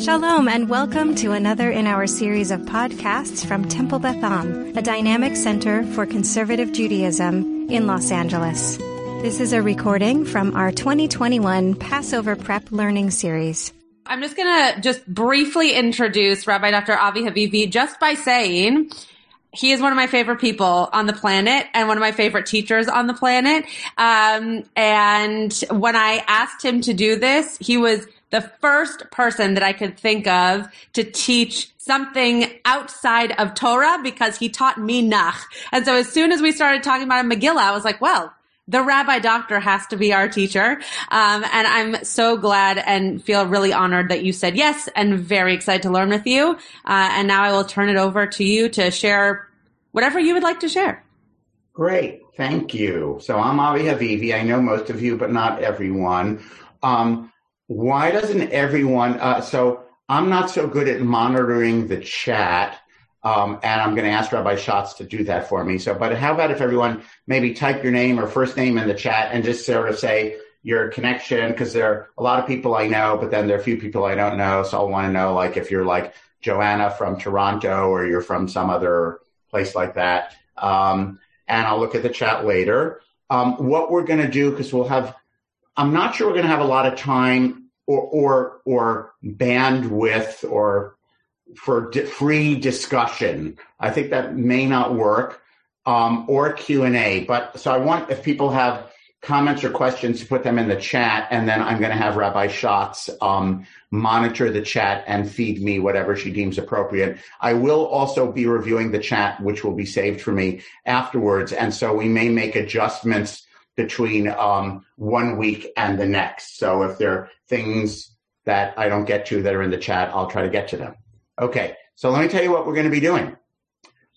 Shalom and welcome to another in our series of podcasts from Temple Beth Am, a dynamic center for conservative Judaism in Los Angeles. This is a recording from our 2021 Passover Prep Learning Series. I'm just going to briefly introduce Rabbi Dr. Avi Havivi just by saying he is one of my favorite people on the planet and one of my favorite teachers on the planet. And when I asked him to do this, he was the first person that I could think of to teach something outside of Torah because he taught me Nach. And so as soon as we started talking about a Megillah, I was like, well, the Rabbi Doctor has to be our teacher. And I'm so glad and feel really honored that you said yes and very excited to learn with you. And now I will turn it over to you to share whatever you would like to share. Great. Thank you. So I'm Avi Havivi. I know most of you, but not everyone. Why doesn't everyone... So I'm not so good at monitoring the chat. And I'm going to ask Rabbi Schatz to do that for me. So, but how about if everyone maybe type your name or first name in the chat and just sort of say your connection, because there are a lot of people I know, but then there are a few people I don't know. So I'll want to know, like, if you're like Joanna from Toronto or you're from some other place like that. And I'll look at the chat later. What we're going to do, because we'll have, I'm not sure we're going to have a lot of time or bandwidth or for free discussion. I think that may not work, or Q&A. But so I want, if people have comments or questions, to put them in the chat, and then I'm going to have Rabbi Schatz monitor the chat and feed me whatever she deems appropriate. I will also be reviewing the chat, which will be saved for me afterwards. And so we may make adjustments between 1 week and the next. So if there are things that I don't get to that are in the chat, I'll try to get to them. Okay, so let me tell you what we're going to be doing.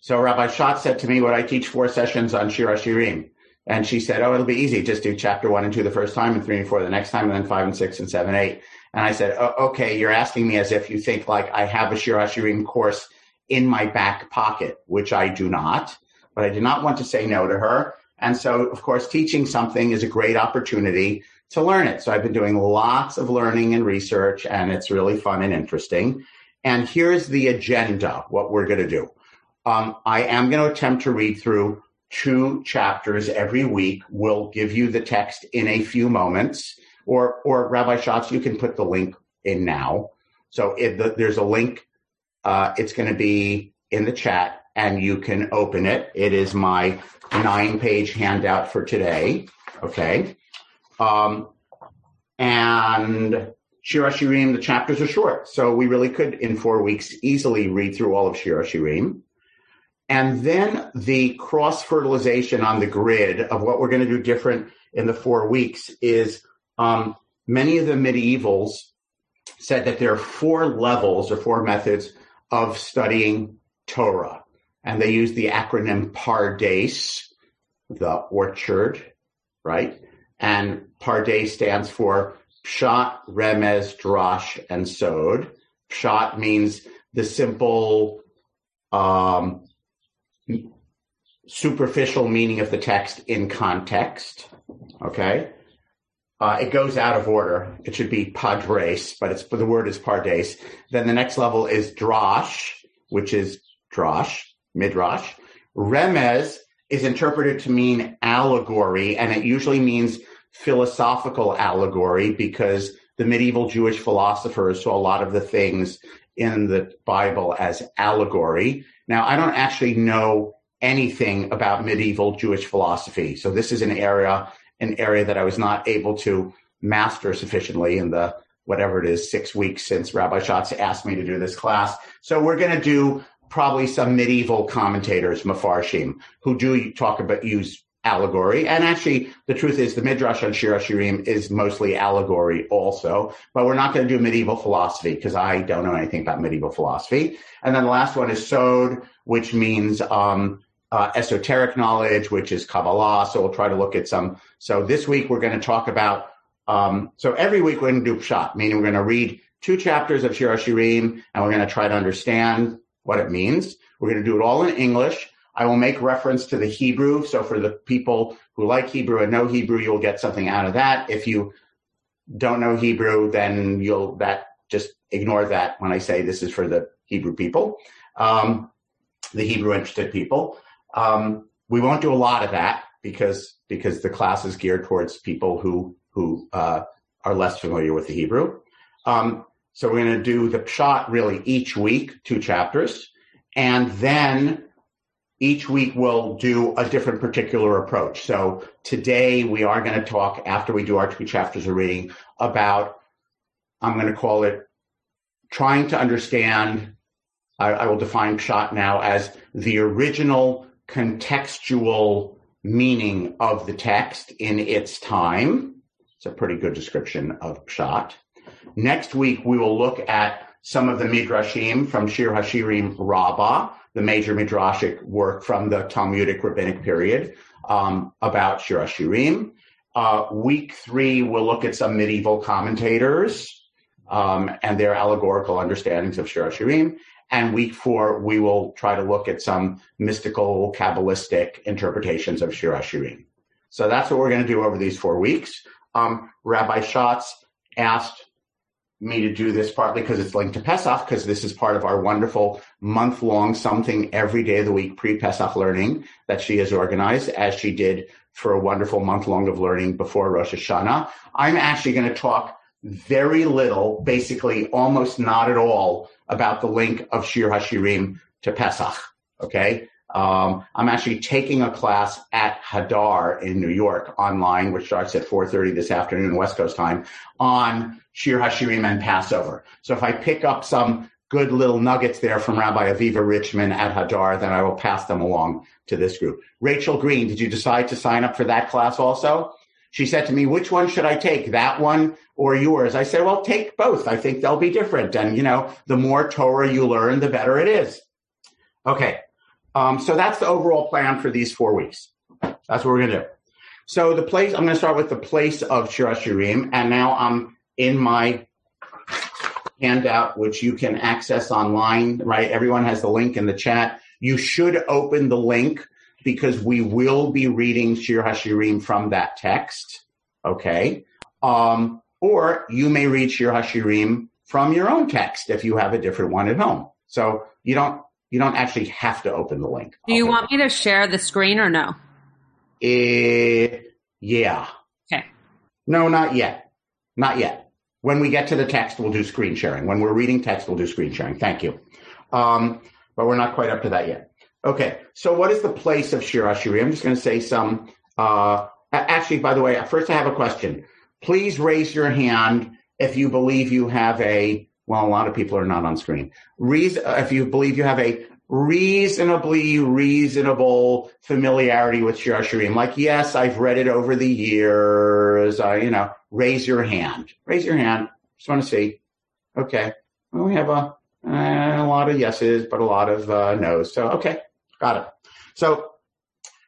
So Rabbi Schatz said to me, would I teach 4 sessions on Shir HaShirim? And she said, oh, it'll be easy. Just do chapter 1 and 2 the first time and 3 and 4 the next time, and then 5 and 6 and 7, 8. And I said, oh, okay, you're asking me as if you think like I have a Shir HaShirim course in my back pocket, which I do not. But I did not want to say no to her. And so, of course, teaching something is a great opportunity to learn it. So I've been doing lots of learning and research, and it's really fun and interesting. And here's the agenda, what we're going to do. I am going to attempt to read through 2 chapters every week. We'll give you the text in a few moments. Or Rabbi Schatz, you can put the link in now. So there's a link. It's going to be in the chat, and you can open it. It is my 9-page handout for today. Okay. And... Shir HaShirim, the chapters are short, so we really could, in 4 weeks, easily read through all of Shir HaShirim. And then the cross-fertilization on the grid of what we're going to do different in the 4 weeks is many of the medievals said that there are 4 levels or 4 methods of studying Torah. And they use the acronym Pardes, the orchard, right? And Pardes stands for Pshat, Remez, Drash, and Sod. Pshat means the simple, superficial meaning of the text in context, okay? It goes out of order. It should be Padres, but the word is Pardes. Then the next level is Drash, which is Midrash. Remez is interpreted to mean allegory, and it usually means philosophical allegory, because the medieval Jewish philosophers saw a lot of the things in the Bible as allegory. Now, I don't actually know anything about medieval Jewish philosophy, so this is an area that I was not able to master sufficiently in the, whatever it is, 6 weeks since Rabbi Schatz asked me to do this class. So we're going to do probably some medieval commentators, Mefarshim, who do talk about, use allegory. And actually, the truth is the Midrash on Shir HaShirim is mostly allegory also, but we're not going to do medieval philosophy because I don't know anything about medieval philosophy. And then the last one is Sod, which means esoteric knowledge, which is Kabbalah. So we'll try to look at some. So this week we're going to talk about, so every week we're going to do Pshat, meaning we're going to read 2 chapters of Shir HaShirim, and we're going to try to understand what it means. We're going to do it all in English. I will make reference to the Hebrew. So for the people who like Hebrew and know Hebrew, you'll get something out of that. If you don't know Hebrew, then that Just ignore that when I say this is for the Hebrew people, the Hebrew interested people. We won't do a lot of that because the class is geared towards people who are less familiar with the Hebrew. So we're going to do the Pshat really each week, 2 chapters, and then each week we'll do a different particular approach. So today we are going to talk, after we do our 2 chapters of reading, about, I'm going to call it, trying to understand, I will define Pshat now as the original contextual meaning of the text in its time. It's a pretty good description of Pshat. Next week, we will look at some of the Midrashim from Shir HaShirim Rabbah, the major Midrashic work from the Talmudic rabbinic period, about Shir HaShirim. Week 3, we'll look at some medieval commentators and their allegorical understandings of Shir HaShirim. And week 4, we will try to look at some mystical, Kabbalistic interpretations of Shir HaShirim. So that's what we're going to do over these 4 weeks. Rabbi Schatz asked me to do this partly because it's linked to Pesach, because this is part of our wonderful month-long something every day of the week pre-Pesach learning that she has organized, as she did for a wonderful month long of learning before Rosh Hashanah. I'm actually going to talk very little, basically almost not at all, about the link of Shir HaShirim to Pesach, okay? I'm actually taking a class at Hadar in New York online, which starts at 4:30 this afternoon, West Coast time, on Shir HaShirim and Passover. So if I pick up some good little nuggets there from Rabbi Aviva Richmond at Hadar, then I will pass them along to this group. Rachel Green, did you decide to sign up for that class also? She said to me, which one should I take, that one or yours? I said, well, take both. I think they'll be different. And, you know, the more Torah you learn, the better it is. Okay. So that's the overall plan for these 4 weeks. That's what we're going to do. So the place, I'm going to start with the place of Shir HaShirim. And now I'm in my handout, which you can access online, right? Everyone has the link in the chat. You should open the link because we will be reading Shir HaShirim from that text. Okay. Or you may read Shir HaShirim from your own text if you have a different one at home. So you don't actually have to open the link. Do you want me to share the screen or no? Yeah. Okay. No, not yet. Not yet. When we get to the text, we'll do screen sharing. When we're reading text, we'll do screen sharing. Thank you. But we're not quite up to that yet. Okay. So what is the place of Shir HaShirim? I'm just going to say some. Actually, by the way, first I have a question. Please raise your hand if you believe you have a... Well, a lot of people are not on screen. If you believe you have a reasonable familiarity with Shir HaShirim, like, yes, I've read it over the years, raise your hand. Raise your hand. Just want to see. Okay. Well, we have a lot of yeses, but a lot of no's. So, okay. Got it. So,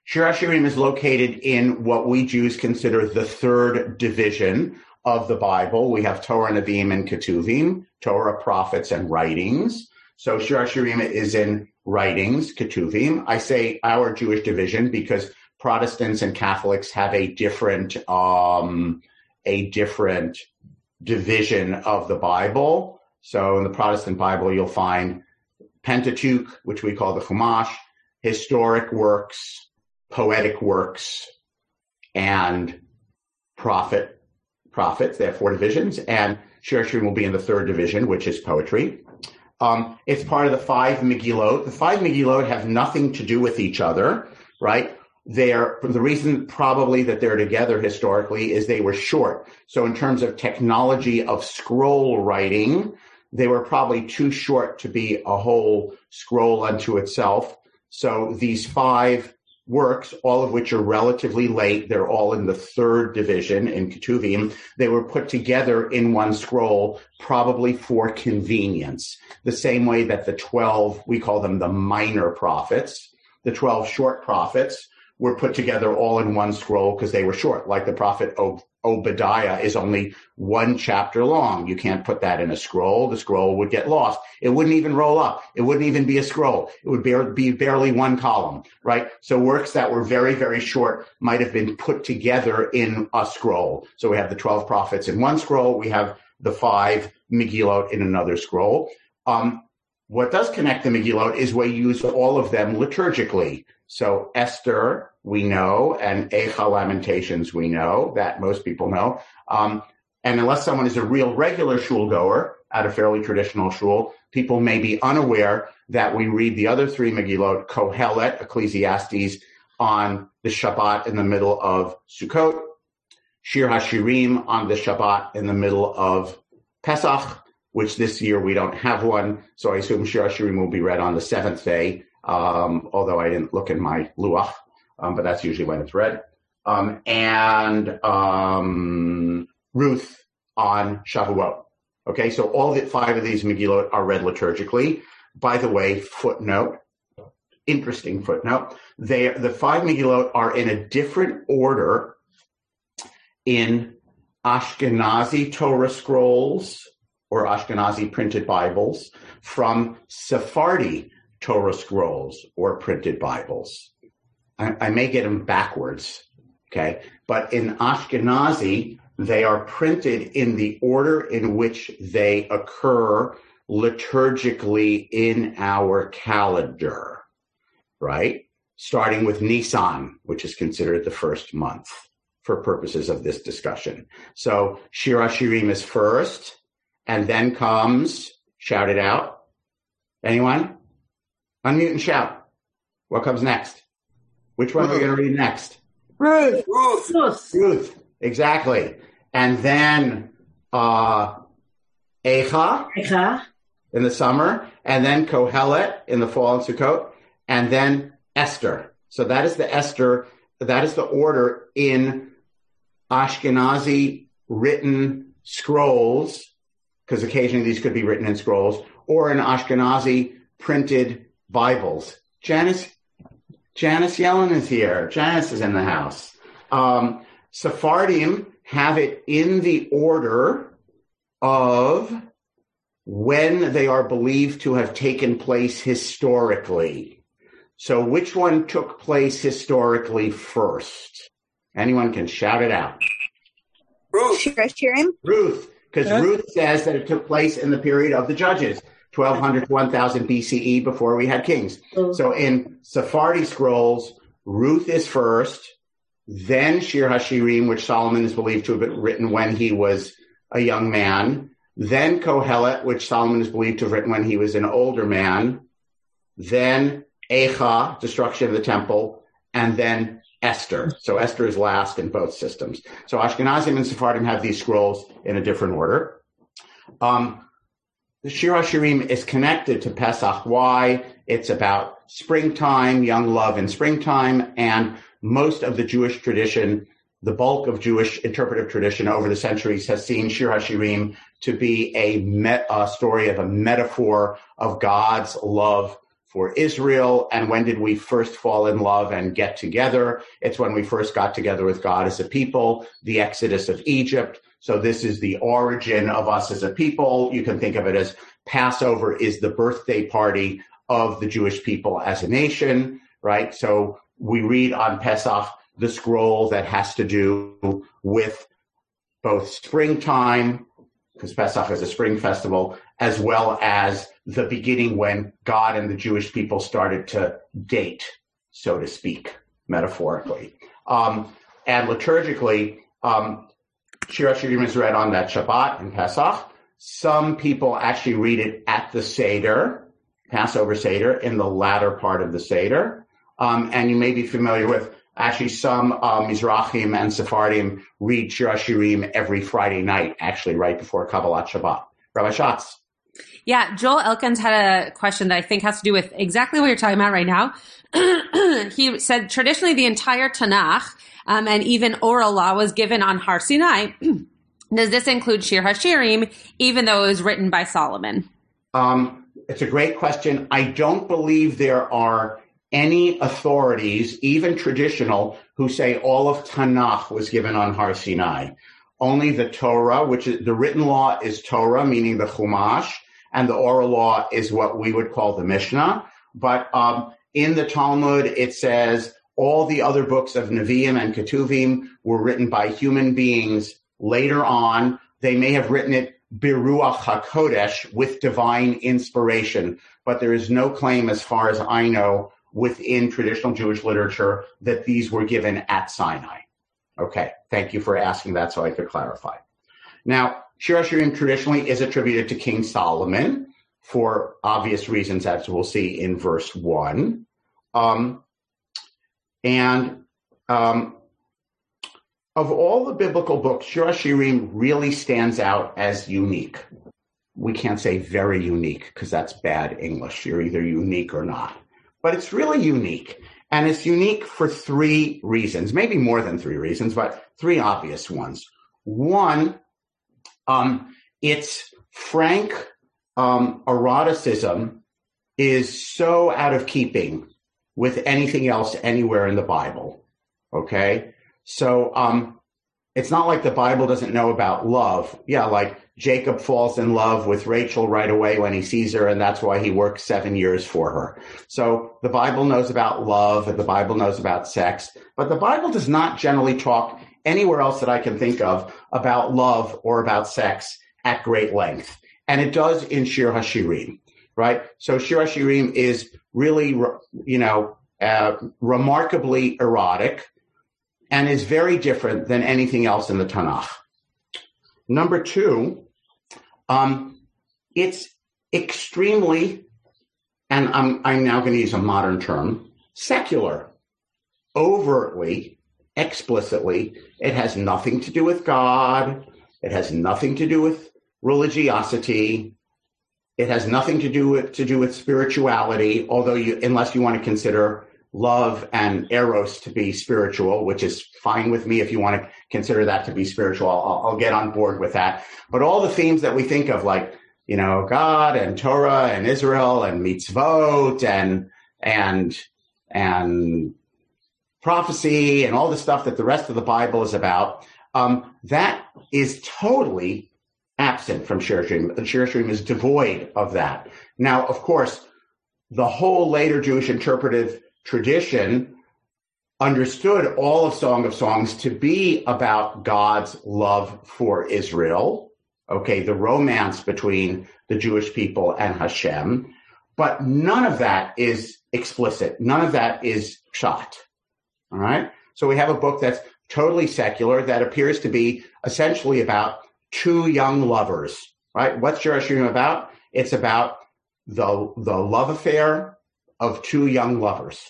Shir HaShirim is located in what we Jews consider the third division of the Bible. We have Torah, Nevi'im, and Ketuvim, Torah, prophets, and writings. So Shir HaShirim is in writings, Ketuvim. I say our Jewish division because Protestants and Catholics have a different division of the Bible. So in the Protestant Bible, you'll find Pentateuch, which we call the Chumash, historic works, poetic works, and prophets, they have 4 divisions, and Shir HaShirim will be in the 3rd division, which is poetry. It's part of the 5 Megillot. The 5 Megillot have nothing to do with each other, right? The reason probably that they're together historically is they were short. So in terms of technology of scroll writing, they were probably too short to be a whole scroll unto itself. So these 5 works, all of which are relatively late, they're all in the 3rd division in Ketuvim, they were put together in one scroll, probably for convenience. The same way that the 12, we call them the minor prophets, the 12 short prophets were put together all in one scroll because they were short. Like the prophet Obadiah is only 1 chapter long. You can't put that in a scroll. The scroll would get lost. It wouldn't even roll up. It wouldn't even be a scroll. It would be barely 1 column, right? So works that were very, very short might have been put together in a scroll. So we have the 12 prophets in 1 scroll. We have the 5 Megillot in another scroll. What does connect the Megillot is we use all of them liturgically. So Esther, we know, and Eicha, Lamentations, we know, that most people know. And unless someone is a real regular shul goer at a fairly traditional shul, people may be unaware that we read the other three Megillot, Kohelet, Ecclesiastes, on the Shabbat in the middle of Sukkot, Shir HaShirim on the Shabbat in the middle of Pesach, which this year we don't have one, so I assume Shir HaShirim will be read on the seventh day, although I didn't look in my luach, but that's usually when it's read. And Ruth on Shavuot. Okay, so all the five of these Megillot are read liturgically. By the way, footnote, interesting footnote, the five Megillot are in a different order in Ashkenazi Torah scrolls or Ashkenazi printed Bibles from Sephardi Torah scrolls or printed Bibles. I may get them backwards, okay? But in Ashkenazi, they are printed in the order in which they occur liturgically in our calendar, right? Starting with Nisan, which is considered the first month for purposes of this discussion. So Shir HaShirim is first, and then comes, shout it out. Anyone? Unmute and shout. What comes next? Which one are we going to read next? Ruth. Exactly. And then Eicha in the summer, and then Kohelet in the fall and Sukkot, and then Esther. So that is the Esther. That is the order in Ashkenazi written scrolls, because occasionally these could be written in scrolls, or in Ashkenazi printed Bibles. Janice Yellen is here. Janice is in the house. Sephardim have it in the order of when they are believed to have taken place historically. So which one took place historically first? Anyone can shout it out. Ruth, because Ruth says that it took place in the period of the Judges, 1200 to 1000 BCE, before we had kings. So in Sephardi scrolls, Ruth is first, then Shir HaShirim, which Solomon is believed to have been written when he was a young man, then Kohelet, which Solomon is believed to have written when he was an older man, then Eicha, destruction of the temple, and then Esther. So Esther is last in both systems. So Ashkenazim and Sephardim have these scrolls in a different order. The Shir HaShirim is connected to Pesach. Why? It's about springtime, young love in springtime, and most of the Jewish tradition, the bulk of Jewish interpretive tradition over the centuries has seen Shir HaShirim to be a story of a metaphor of God's love for Israel, and when did we first fall in love and get together? It's when we first got together with God as a people, the exodus of Egypt. So this is the origin of us as a people. You can think of it as Passover is the birthday party of the Jewish people as a nation, right? So we read on Pesach the scroll that has to do with both springtime, because Pesach is a spring festival, as well as the beginning when God and the Jewish people started to date, so to speak, metaphorically. And liturgically, Shir HaShirim is read on that Shabbat in Pesach. Some people actually read it at the Seder, Passover Seder, in the latter part of the Seder. And you may be familiar with, actually, some Mizrahim and Sephardim read Shir HaShirim every Friday night, actually, right before Kabbalat Shabbat. Rabbi Schatz. Yeah, Joel Elkins had a question that I think has to do with exactly what you're talking about right now. He said, traditionally, the entire Tanakh and even oral law was given on Har Sinai. Does this include Shir HaShirim, even though it was written by Solomon? It's a great question. I don't believe there are any authorities, even traditional, who say all of Tanakh was given on Har Sinai. Only the Torah, which is the written law is Torah, meaning the Chumash, and the oral law is what we would call the Mishnah. But in the Talmud, it says all the other books of Nevi'im and Ketuvim were written by human beings later on. They may have written it Biruach HaKodesh, with divine inspiration. But there is no claim, as far as I know, within traditional Jewish literature that these were given at Sinai. Okay, thank you for asking that so I could clarify. Now, Shir HaShirim traditionally is attributed to King Solomon for obvious reasons, as we'll see in verse 1. Of all the biblical books, Shir HaShirim really stands out as unique. We can't say very unique because that's bad English. You're either unique or not. But it's really unique. And it's unique for three reasons, maybe more than three reasons, but three obvious ones. One, its frank eroticism is so out of keeping with anything else anywhere in the Bible, okay? So it's not like the Bible doesn't know about love. Yeah, like Jacob falls in love with Rachel right away when he sees her, and that's why he works 7 years for her. So the Bible knows about love, and the Bible knows about sex, but the Bible does not generally talk anywhere else that I can think of about love or about sex at great length. And it does in Shir HaShirim, right? So Shir HaShirim is really, remarkably erotic and is very different than anything else in the Tanakh. Number two, it's extremely, and I'm now going to use a modern term, secular. Overtly, explicitly, it has nothing to do with God. It has nothing to do with religiosity. It has nothing to do with spirituality, although unless you want to consider love and eros to be spiritual, which is fine with me if you want to consider that to be spiritual. I'll get on board with that. But all the themes that we think of, like, God and Torah and Israel and mitzvot and prophecy and all the stuff that the rest of the Bible is about, that is totally absent from Shir HaShirim. Shir HaShirim is devoid of that. Now, of course, the whole later Jewish interpretive tradition understood all of Song of Songs to be about God's love for Israel, okay, the romance between the Jewish people and Hashem, but none of that is explicit. None of that is Pshat, all right? So we have a book that's totally secular that appears to be essentially about two young lovers, right? What's Shir HaShirim about? It's about the love affair of two young lovers.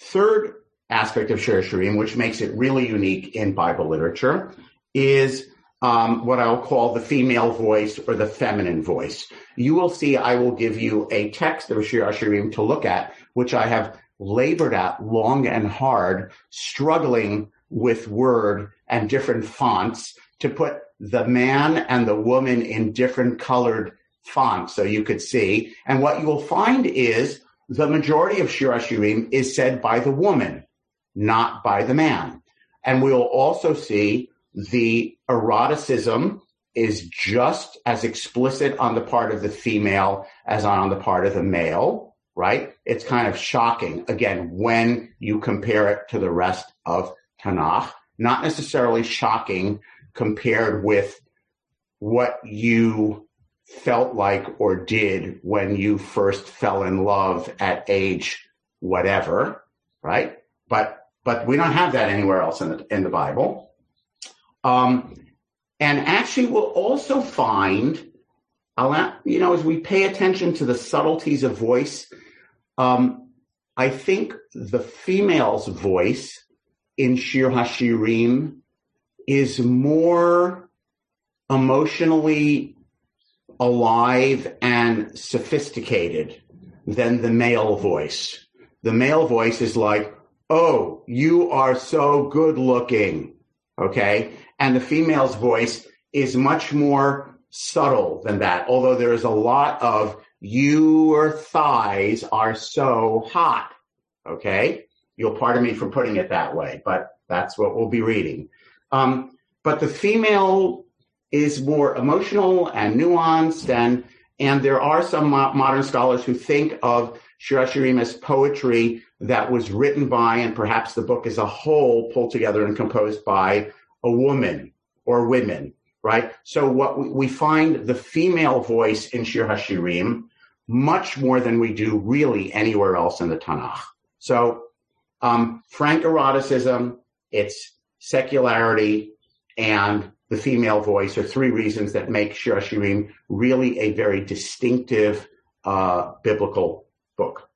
Third aspect of Shir HaShirim, which makes it really unique in Bible literature, is what I'll call the female voice or the feminine voice. You will see I will give you a text of Shir HaShirim to look at, which I have labored at long and hard, struggling with word and different fonts to put the man and the woman in different colored fonts so you could see. And what you will find is the majority of Shir HaShirim is said by the woman, not by the man. And we'll also see the eroticism is just as explicit on the part of the female as on the part of the male, right? It's kind of shocking, again, when you compare it to the rest of Tanakh. Not necessarily shocking compared with what you felt like or did when you first fell in love at age whatever, right? But we don't have that anywhere else in the Bible. And actually we'll also find, as we pay attention to the subtleties of voice, I think the female's voice in Shir HaShirim is more emotionally alive and sophisticated than the male voice. The male voice is like, oh, you are so good looking, okay? And the female's voice is much more subtle than that, although there is a lot of your thighs are so hot, okay? You'll pardon me for putting it that way, but that's what we'll be reading. But the female is more emotional and nuanced, and there are some modern scholars who think of Shir HaShirim as poetry that was written by, and perhaps the book as a whole pulled together and composed by, a woman or women. right? So what we find the female voice in Shir HaShirim much more than we do really anywhere else in the Tanakh. So frank eroticism, its secularity, and the female voice are three reasons that make Shir HaShirim really a very distinctive biblical book.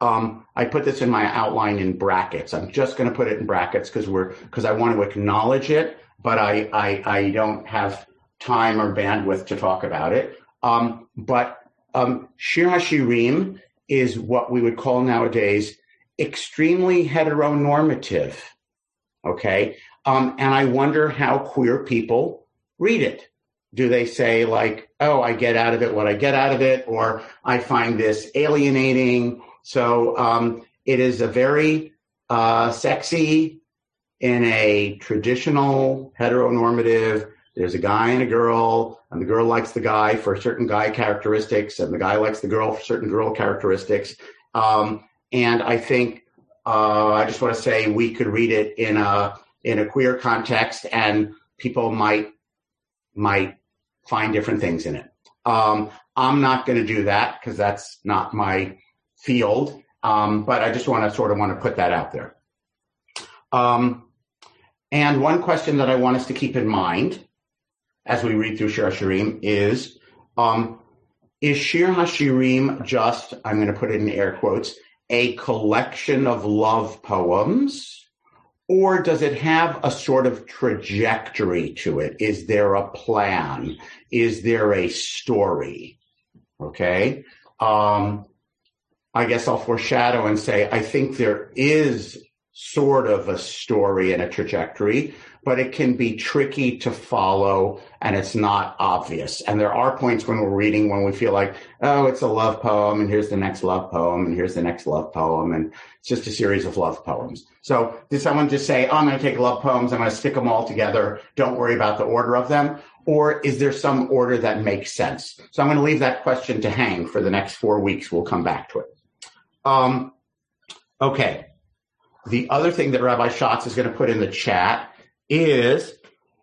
I put this in my outline in brackets. I'm just going to put it in brackets because I want to acknowledge it, but I don't have time or bandwidth to talk about it. Shir HaShirim is what we would call nowadays extremely heteronormative. Okay. And I wonder how queer people read it. Do they say like, oh, I get out of it what I get out of it, or I find this alienating? So it is a very sexy in a traditional heteronormative. There's a guy and a girl, and the girl likes the guy for certain guy characteristics, and the guy likes the girl for certain girl characteristics. And I think I just want to say we could read it in a queer context, and people might find different things in it. I'm not going to do that because that's not my field, but I just want to put that out there. And one question that I want us to keep in mind as we read through Shir HaShirim is Shir HaShirim just, I'm going to put it in air quotes, a collection of love poems, or does it have a sort of trajectory to it? Is there a plan? Is there a story? Okay. I guess I'll foreshadow and say I think there is sort of a story and a trajectory, but it can be tricky to follow and it's not obvious. And there are points when we're reading when we feel like, oh, it's a love poem and here's the next love poem and here's the next love poem. And it's just a series of love poems. So did someone just say, oh, I'm going to take love poems. I'm going to stick them all together. Don't worry about the order of them. Or is there some order that makes sense? So I'm going to leave that question to hang for the next 4 weeks. We'll come back to it. Okay. The other thing that Rabbi Schatz is going to put in the chat is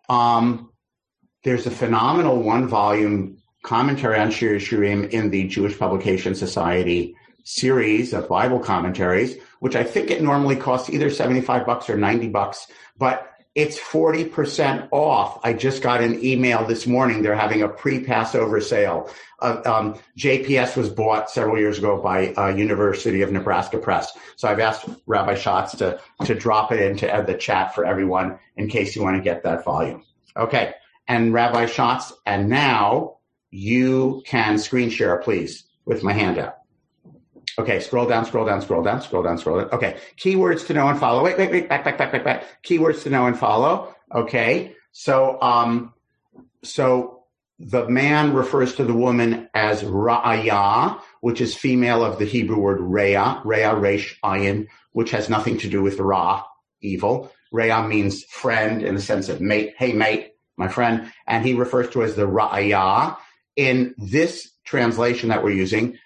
there's a phenomenal one-volume commentary on Shir HaShirim in the Jewish Publication Society series of Bible commentaries, which I think it normally costs either $75 or $90, but it's 40% off. I just got an email this morning. They're having a pre-Passover sale. JPS was bought several years ago by University of Nebraska Press. So I've asked Rabbi Schatz to drop it into the chat for everyone in case you want to get that volume. Okay. And Rabbi Schatz, and now you can screen share, please, with my handout. Okay, scroll down. Okay, keywords to know and follow. Wait, back. Keywords to know and follow. Okay, so the man refers to the woman as Ra'ayah, which is female of the Hebrew word Reah, Resh, Ayin, which has nothing to do with Ra, evil. Reah means friend in the sense of mate. Hey, mate, my friend. And he refers to her as the Ra'ayah. In this translation that we're using,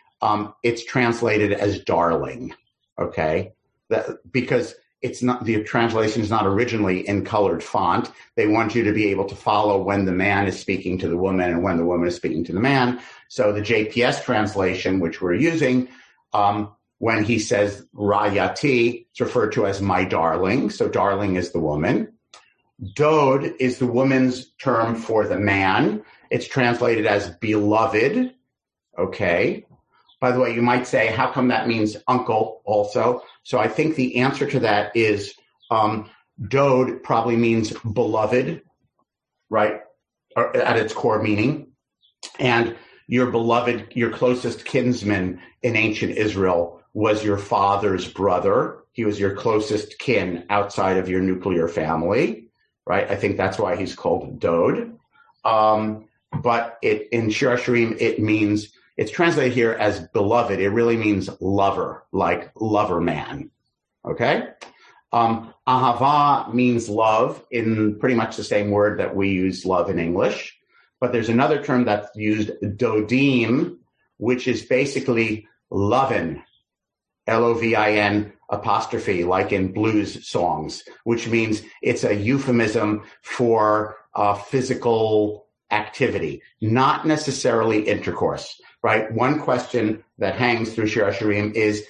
it's translated as darling, okay? Because it's not, the translation is not originally in colored font. They want you to be able to follow when the man is speaking to the woman and when the woman is speaking to the man. So the JPS translation, which we're using, when he says Rayati, it's referred to as my darling. So darling is the woman. Dod is the woman's term for the man. It's translated as beloved, okay? By the way, you might say, how come that means uncle also? So I think the answer to that is Dod probably means beloved, right, or at its core meaning. And your beloved, your closest kinsman in ancient Israel was your father's brother. He was your closest kin outside of your nuclear family, right? I think that's why he's called Dod. But in Shir HaShirim, it means... It's translated here as beloved. It really means lover, like lover man. Okay? Ahava means love in pretty much the same word that we use love in English. But there's another term that's used, dodim, which is basically lovin, L-O-V-I-N apostrophe, like in blues songs, which means it's a euphemism for physical activity, not necessarily intercourse, right? One question that hangs through Shir HaShirim is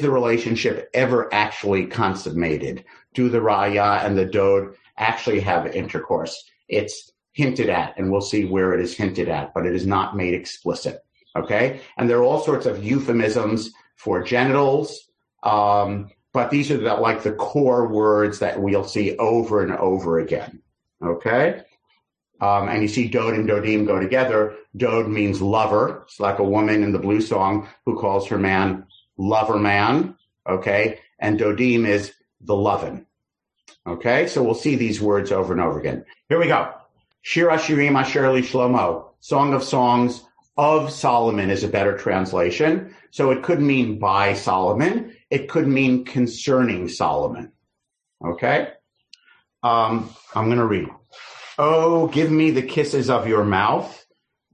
the relationship ever actually consummated? Do the Raya and the Dod actually have intercourse? It's hinted at, and we'll see where it is hinted at, but it is not made explicit, okay? And there are all sorts of euphemisms for genitals, but these are like the core words that we'll see over and over again, okay? And you see Dod and Dodim go together. Dod means lover. It's like a woman in the Blue Song who calls her man lover man, okay? And Dodim is the lovin', okay? So we'll see these words over and over again. Here we go. Shir HaShirim Asher Li Shlomo, Song of Songs of Solomon is a better translation. So it could mean by Solomon. It could mean concerning Solomon, okay? I'm going to read. Oh, give me the kisses of your mouth,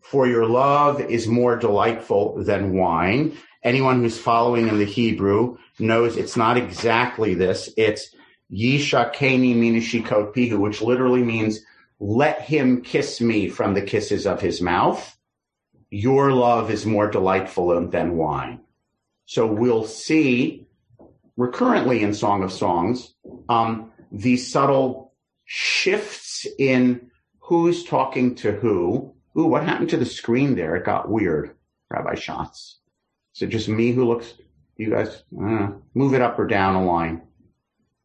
for your love is more delightful than wine. Anyone who's following in the Hebrew knows it's not exactly this. It's Yishakeni minishikot pihu, which literally means let him kiss me from the kisses of his mouth. Your love is more delightful than wine. So we'll see recurrently in Song of Songs the subtle shifts in who's talking to who. Ooh, what happened to the screen there? It got weird, Rabbi Schatz. Is it just me who looks? You guys, move it up or down a line.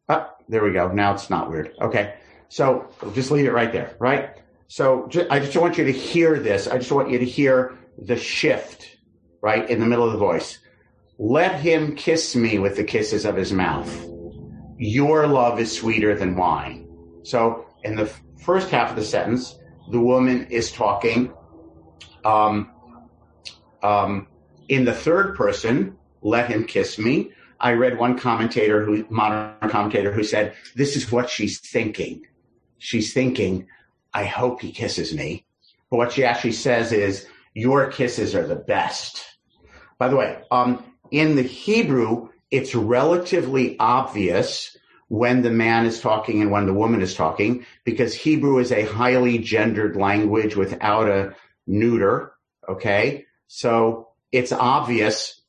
Up, there we go. Now it's not weird. Okay, so we'll just leave it right there, right? So I just want you to hear this. I just want you to hear the shift, right, in the middle of the voice. Let him kiss me with the kisses of his mouth. Your love is sweeter than wine. So in the first half of the sentence, the woman is talking in the third person, let him kiss me. I read one commentator, modern commentator, who said, this is what she's thinking. She's thinking, I hope he kisses me. But what she actually says is, your kisses are the best. By the way, in the Hebrew, it's relatively obvious when the man is talking and when the woman is talking, because Hebrew is a highly gendered language without a neuter, okay? So it's obvious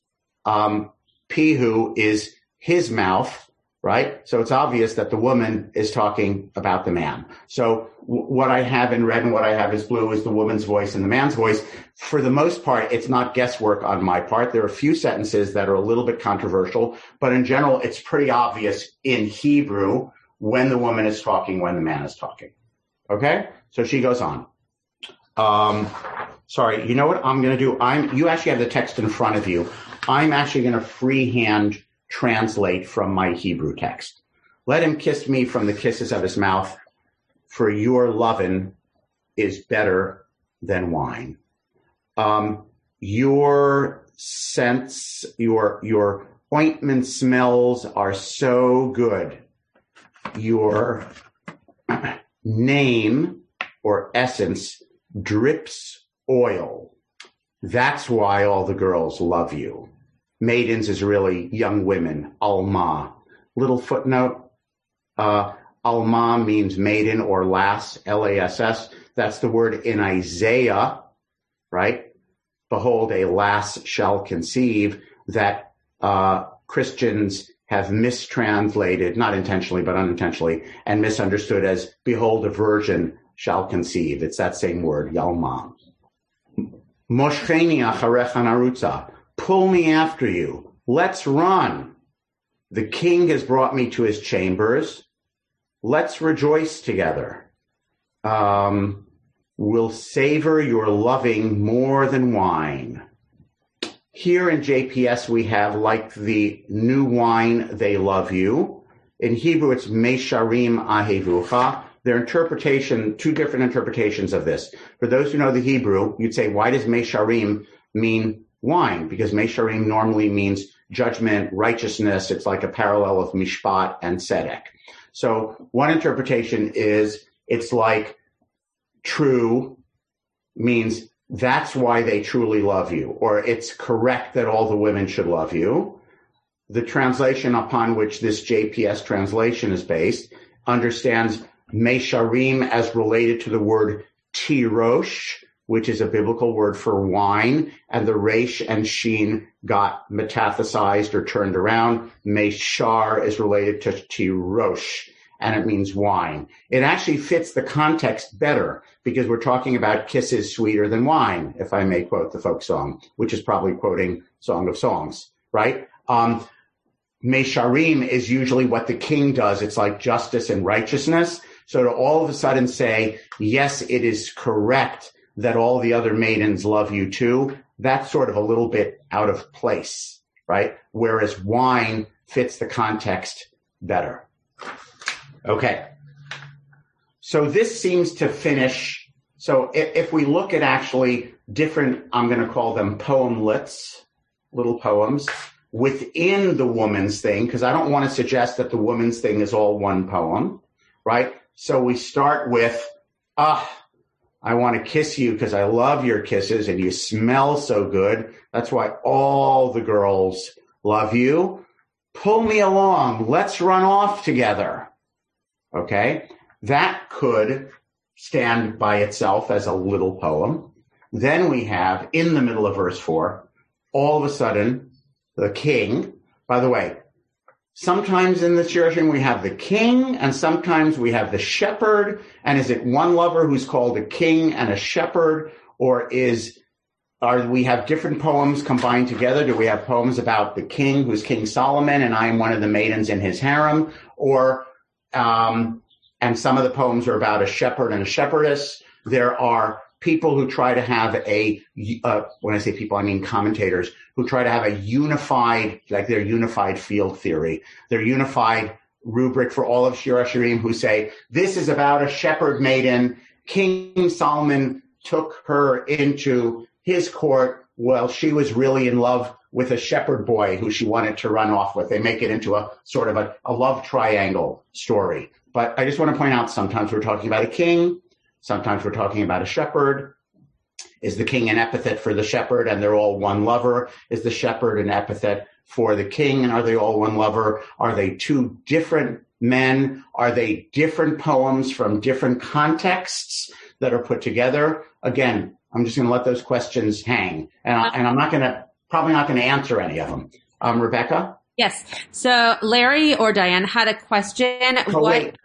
Pihu is his mouth, right? So it's obvious that the woman is talking about the man. So what I have in red and what I have is blue is the woman's voice and the man's voice. For the most part, it's not guesswork on my part. There are a few sentences that are a little bit controversial, but in general, it's pretty obvious in Hebrew when the woman is talking, when the man is talking. Okay? So she goes on. Sorry, you know what I'm going to do? You actually have the text in front of you. I'm actually going to freehand translate from my Hebrew text. Let him kiss me from the kisses of his mouth, for your lovin' is better than wine. Your scents, your ointment smells are so good. Your name or essence drips oil. That's why all the girls love you. Maidens is really young women, Alma. Little footnote, Alma means maiden or lass, L-A-S-S. That's the word in Isaiah, right? Behold, a lass shall conceive, that Christians have mistranslated, not intentionally but unintentionally, and misunderstood as behold, a virgin shall conceive. It's that same word, Yalma. Moshcheni acharecha narutza. Pull me after you. Let's run. The king has brought me to his chambers. Let's rejoice together. We'll savor your loving more than wine. Here in JPS, we have like the new wine, they love you. In Hebrew, it's meisharim ahevucha. Their interpretation, two different interpretations of this. For those who know the Hebrew, you'd say, why does meisharim mean wine? Because meisharim normally means judgment, righteousness. It's like a parallel of mishpat and tzedek. So one interpretation is it's like true means that's why they truly love you, or it's correct that all the women should love you. The translation upon which this JPS translation is based understands Meisharim as related to the word tirosh, which is a biblical word for wine, and the resh and sheen got metathesized or turned around. Meishar is related to tirosh, and it means wine. It actually fits the context better because we're talking about kisses sweeter than wine, if I may quote the folk song, which is probably quoting Song of Songs, right? Meisharim is usually what the king does. It's like justice and righteousness. So to all of a sudden say, yes, it is correct that all the other maidens love you too, that's sort of a little bit out of place, right? Whereas wine fits the context better. Okay. So this seems to finish. So if we look at actually different, I'm going to call them poemlets, little poems, within the woman's thing, because I don't want to suggest that the woman's thing is all one poem, right? So we start with, I want to kiss you because I love your kisses and you smell so good. That's why all the girls love you. Pull me along. Let's run off together. Okay? That could stand by itself as a little poem. Then we have, in the middle of verse 4, all of a sudden, the king, by the way, sometimes in the Shir HaShirim we have the king, and sometimes we have the shepherd. And is it one lover who's called a king and a shepherd, or are we have different poems combined together? Do we have poems about the king, who's King Solomon, and I am one of the maidens in his harem, or and some of the poems are about a shepherd and a shepherdess? There are people who try to have when I say people, I mean commentators, who try to have a unified, like their unified field theory, their unified rubric for all of Shir HaShirim, who say, this is about a shepherd maiden. King Solomon took her into his court while she was really in love with a shepherd boy who she wanted to run off with. They make it into a sort of a love triangle story. But I just want to point out, sometimes we're talking about a king, sometimes we're talking about a shepherd. Is the king an epithet for the shepherd and they're all one lover? Is the shepherd an epithet for the king and are they all one lover? Are they two different men? Are they different poems from different contexts that are put together? Again, I'm just going to let those questions hang. And I'm not going to, probably not going to answer any of them. Rebecca? Yes. So Larry or Diane had a question. But wait.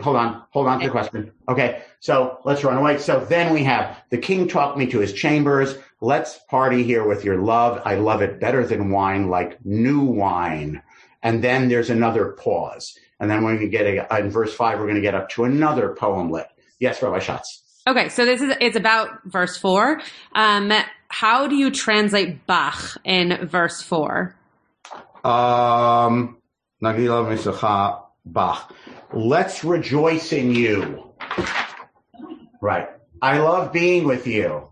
Hold on to the question. Okay. So let's run away. So then we have the king talked me to his chambers. Let's party here with your love. I love it better than wine, like new wine. And then there's another pause. And then we're going to get in verse 5, we're going to get up to another poemlet. Yes, Rabbi Schatz. Okay. So it's about verse 4. How do you translate Bach in verse 4? Nagila Misacha Bach. Let's rejoice in you. Right. I love being with you.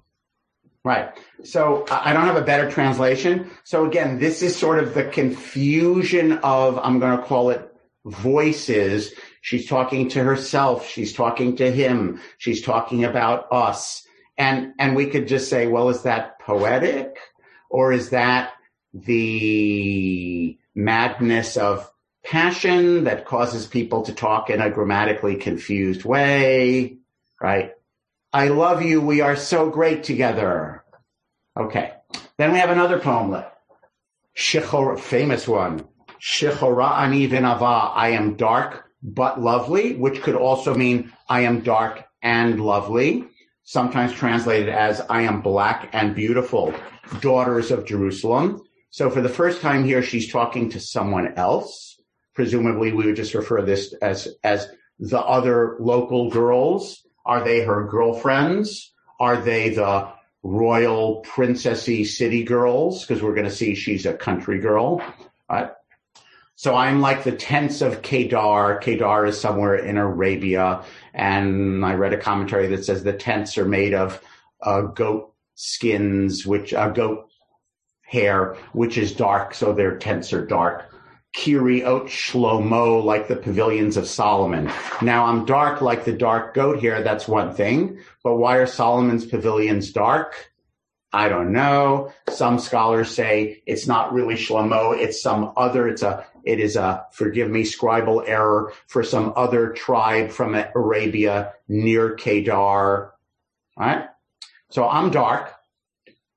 Right. So I don't have a better translation. So again, this is sort of the confusion of, I'm going to call it voices. She's talking to herself. She's talking to him. She's talking about us. And we could just say, well, is that poetic or is that the madness of passion that causes people to talk in a grammatically confused way, right? I love you. We are so great together. Okay. Then we have another poemlet. Famous one. Shechora'ani v'nava. I am dark but lovely, which could also mean I am dark and lovely. Sometimes translated as I am black and beautiful, daughters of Jerusalem. So for the first time here, she's talking to someone else. Presumably, we would just refer this as the other local girls. Are they her girlfriends? Are they the royal princessy city girls? Because we're going to see she's a country girl. Right. So I'm like the tents of Kedar. Kedar is somewhere in Arabia. And I read a commentary that says the tents are made of goat skins, which goat hair, which is dark, so their tents are dark. Kiriot Shlomo, like the pavilions of Solomon. Now, I'm dark like the dark goat hair, that's one thing, but why are Solomon's pavilions dark? I don't know. Some scholars say it's not really Shlomo, it's some other, it's a It is a, forgive me, scribal error for some other tribe from Arabia near Kedar. All right? So I'm dark.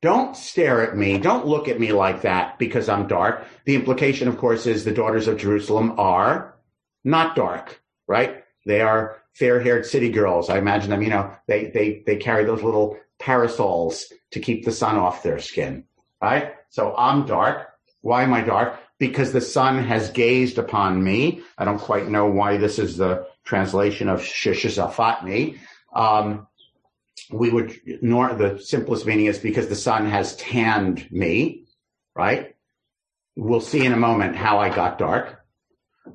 Don't stare at me. Don't look at me like that because I'm dark. The implication, of course, is the daughters of Jerusalem are not dark, right? They are fair-haired city girls. I imagine them, you know, they carry those little parasols to keep the sun off their skin, right? So I'm dark. Why am I dark? Because the sun has gazed upon me. I don't quite know why this is the translation of Shishazaphatni. We would ignore the simplest meaning is because the sun has tanned me, right? We'll see in a moment how I got dark.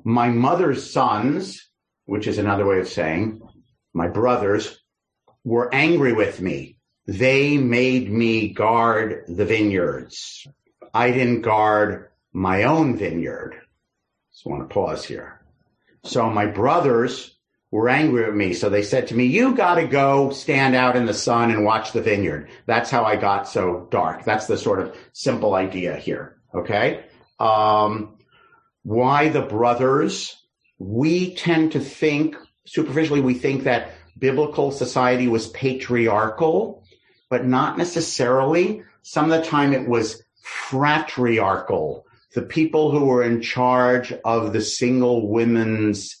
My mother's sons, which is another way of saying my brothers, were angry with me. They made me guard the vineyards. I didn't guard my own vineyard. So I want to pause here. So my brothers were angry at me. So they said to me, you got to go stand out in the sun and watch the vineyard. That's how I got so dark. That's the sort of simple idea here. Okay. Why the brothers? We tend to think, superficially, we think that biblical society was patriarchal, but not necessarily. Some of the time it was fratriarchal. The people who were in charge of the single women's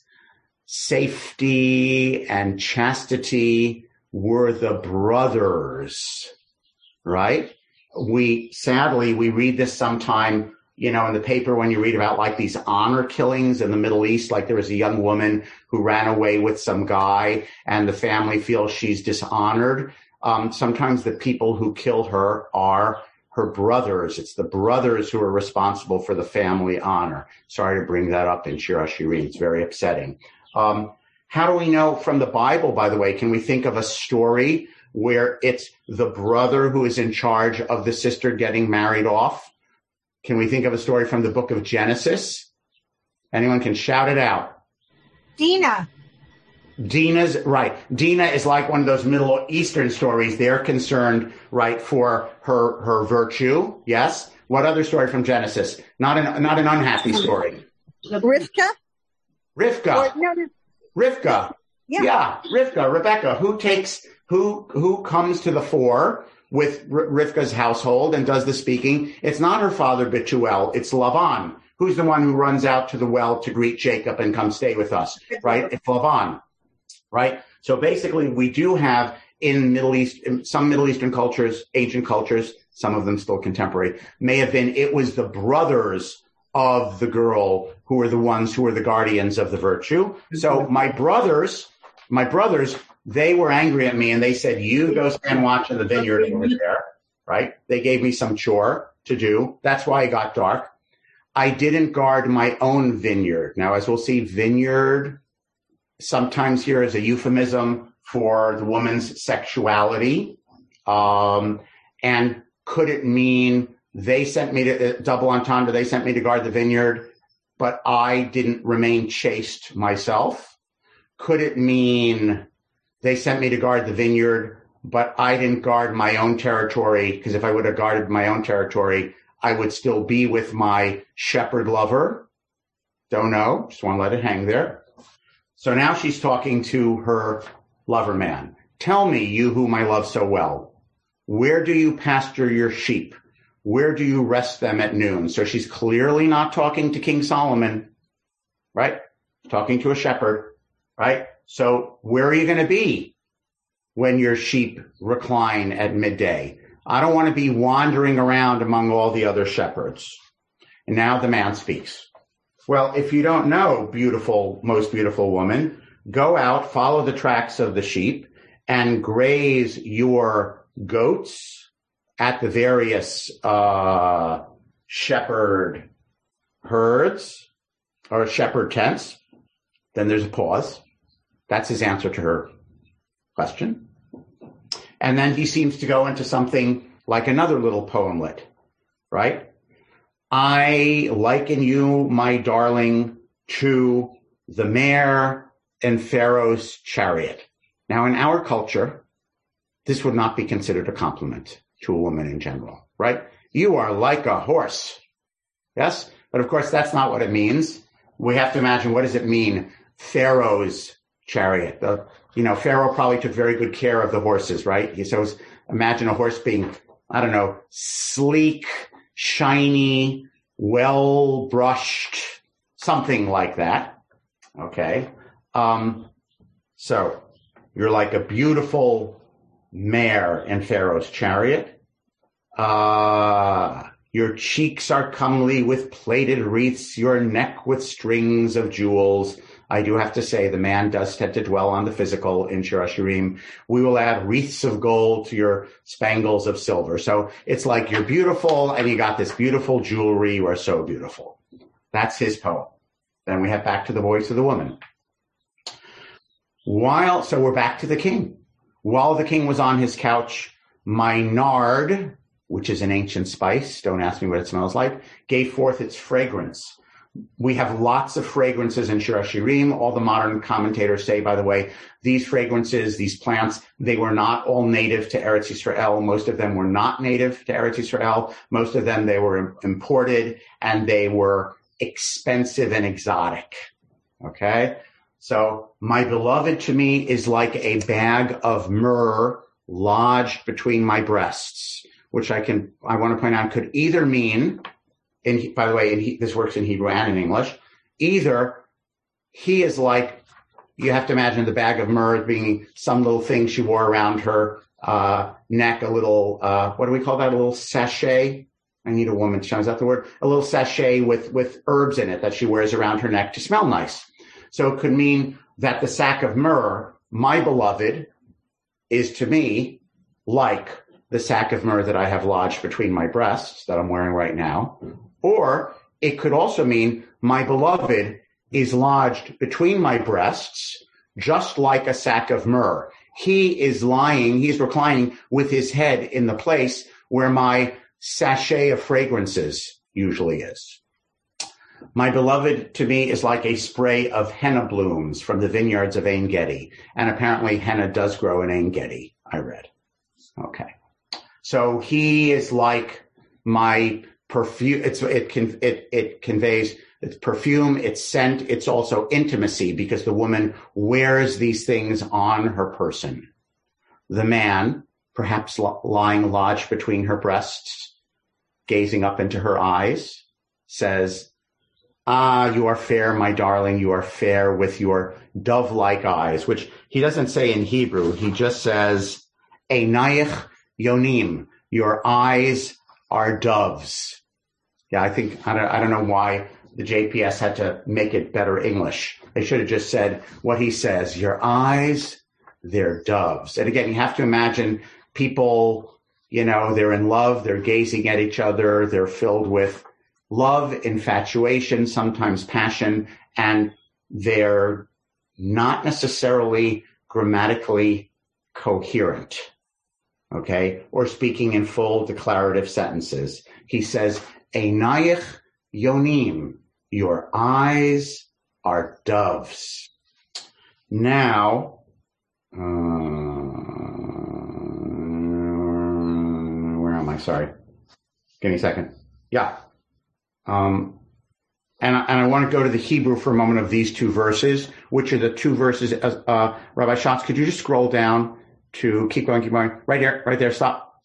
safety and chastity were the brothers, right? Sadly, we read this sometime, you know, in the paper when you read about like these honor killings in the Middle East, like there was a young woman who ran away with some guy and the family feels she's dishonored. Sometimes the people who kill her are her brothers. It's the brothers who are responsible for the family honor. Sorry to bring that up in Shir HaShirim. It's very upsetting. How do we know from the Bible, by the way? Can we think of a story where it's the brother who is in charge of the sister getting married off? Can we think of a story from the book of Genesis? Anyone can shout it out. Dinah. Dinah's, right. Dinah is like one of those Middle Eastern stories. They're concerned, right, for her virtue. Yes. What other story from Genesis? Not an unhappy story. Rivka. Rivka. Yeah. Rivka. Rebecca. Who comes to the fore with Rivka's household and does the speaking? It's not her father Bethuel. It's Lavan. Who's the one who runs out to the well to greet Jacob and come stay with us? Right. It's Lavan. Right. So basically, we do have in some Middle Eastern cultures, ancient cultures, some of them still contemporary, may have been it was the brothers of the girl who were the ones who were the guardians of the virtue. So my brothers, they were angry at me and they said, you go stand watch in the vineyard over there, right? They gave me some chore to do. That's why I got dark. I didn't guard my own vineyard. Now, as we'll see, vineyard sometimes here is a euphemism for the woman's sexuality. And could it mean they sent me to double entendre, they sent me to guard the vineyard, but I didn't remain chaste myself? Could it mean they sent me to guard the vineyard, but I didn't guard my own territory? Because if I would have guarded my own territory, I would still be with my shepherd lover. Don't know. Just want to let it hang there. So now she's talking to her lover man. Tell me, you whom I love so well, where do you pasture your sheep? Where do you rest them at noon? So she's clearly not talking to King Solomon, right? Talking to a shepherd, right? So where are you going to be when your sheep recline at midday? I don't want to be wandering around among all the other shepherds. And now the man speaks. Well, if you don't know, beautiful, most beautiful woman, go out, follow the tracks of the sheep, and graze your goats at the various shepherd herds or shepherd tents. Then there's a pause. That's his answer to her question. And then he seems to go into something like another little poemlet, right? I liken you, my darling, to the mare in Pharaoh's chariot. Now, in our culture, this would not be considered a compliment to a woman in general, right? You are like a horse. Yes? But of course, that's not what it means. We have to imagine, what does it mean? Pharaoh's chariot. Pharaoh probably took very good care of the horses, right? So imagine a horse being, I don't know, sleek, shiny, well brushed, something like that. Okay. So you're like a beautiful mare in Pharaoh's chariot. Your cheeks are comely with plaited wreaths, your neck with strings of jewels. I do have to say, the man does tend to dwell on the physical in Shir HaShirim. We will add wreaths of gold to your spangles of silver. So it's like you're beautiful and you got this beautiful jewelry. You are so beautiful. That's his poem. Then we have back to the voice of the woman. So we're back to the king. While the king was on his couch, my nard, which is an ancient spice, don't ask me what it smells like, gave forth its fragrance. We have lots of fragrances in Shir HaShirim. All the modern commentators say, by the way, these fragrances, these plants, they were not all native to Eretz Yisrael. Most of them were not native to Eretz Yisrael. Most of them, they were imported, and they were expensive and exotic. Okay? So, my beloved to me is like a bag of myrrh lodged between my breasts. Which I want to point out could either mean, and by the way, this works in Hebrew and in English, either he is like, you have to imagine the bag of myrrh being some little thing she wore around her neck, a little, what do we call that? A little sachet? I need a woman to show. Is that the word? A little sachet with herbs in it that she wears around her neck to smell nice. So it could mean that the sack of myrrh, my beloved, is to me like the sack of myrrh that I have lodged between my breasts that I'm wearing right now. Or it could also mean my beloved is lodged between my breasts, just like a sack of myrrh. He is reclining with his head in the place where my sachet of fragrances usually is. My beloved to me is like a spray of henna blooms from the vineyards of Ein Gedi. And apparently henna does grow in Ein Gedi, I read. Okay. So he is like my perfume. It conveys its perfume, its scent. It's also intimacy because the woman wears these things on her person. The man, perhaps lying lodged between her breasts, gazing up into her eyes, says, "Ah, you are fair, my darling. You are fair with your dove-like eyes," which he doesn't say in Hebrew. He just says, "Einayich Yonim, your eyes are doves." Yeah, I think, I don't know why the JPS had to make it better English. They should have just said what he says, your eyes, they're doves. And again, you have to imagine people, they're in love, they're gazing at each other, they're filled with love, infatuation, sometimes passion, and they're not necessarily grammatically coherent. Okay, or speaking in full declarative sentences. He says, Einayich Yonim, your eyes are doves. Now, where am I? Sorry. Give me a second. Yeah. And I want to go to the Hebrew for a moment of these two verses, which are the two verses. Rabbi Schatz, could you just scroll down? To keep going, right there, stop.